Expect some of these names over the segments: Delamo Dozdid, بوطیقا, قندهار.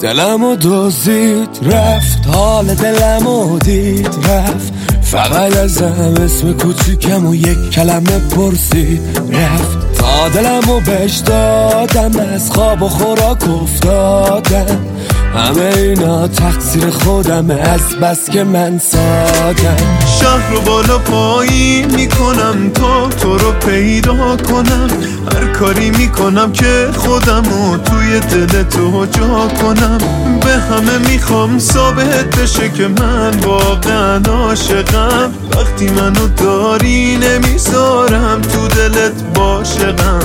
دلمو دزدید رفت، حال دلمو دید رفت، فقط ازم اسم کوچیکم و یک کلمه پرسید رفت. تا دلمو بهش دادم، از خواب و خوراک افتادم، همه اینا تقصیر خودم، از بس که من سادم. شهر رو بالا پایین میکنم تا تو رو پیدا کنم، هر کاری میکنم که خودم رو توی دل تو جا کنم. به همه میخوام ثابت بشه که من واقعا عاشقم، وقتی منو داری نمیذارم تو دلت باشقم،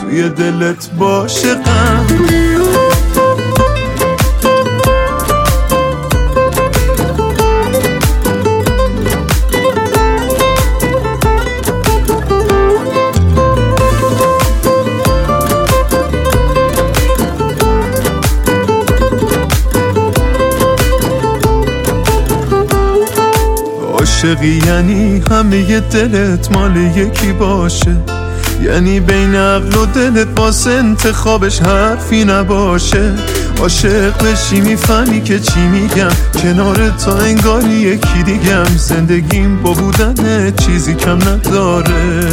توی دلت باشقم. عاشقی یعنی همه ی دلت مال یکی باشه، یعنی بین عقل و دلت باس انتخابش حرفی نباشه. عاشق بشی میفهمی که چی میگم، کنار تا انگاری یکی دیگم، زندگیم با بودن چیزی کم نداره.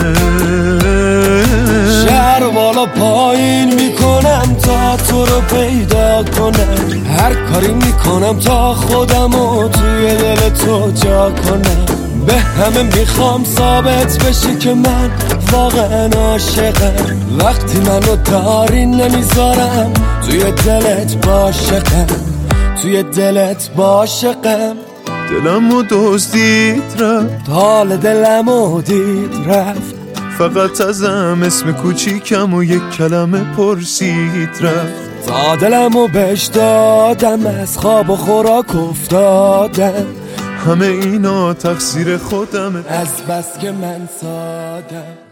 شهر بالا پایین میکنم تا تو رو پیدا کنم، هر کاری میکنم تا خودمو توی دل تو جا کنم. به همه میخوام ثابت بشه که من واقعا عاشقم، وقتی منو داری نمیذارم توی دلت باشقم، توی دلت باشقم. دلمو دزدید رفت، حال دلمو دید رفت، فقط ازم اسم کوچیکم و یک کلمه پرسید رفت. تا دلمو بهش دادم، از خواب و خوراک افتادم، همه اینا تقصیر خودمه، از بس که من سادم.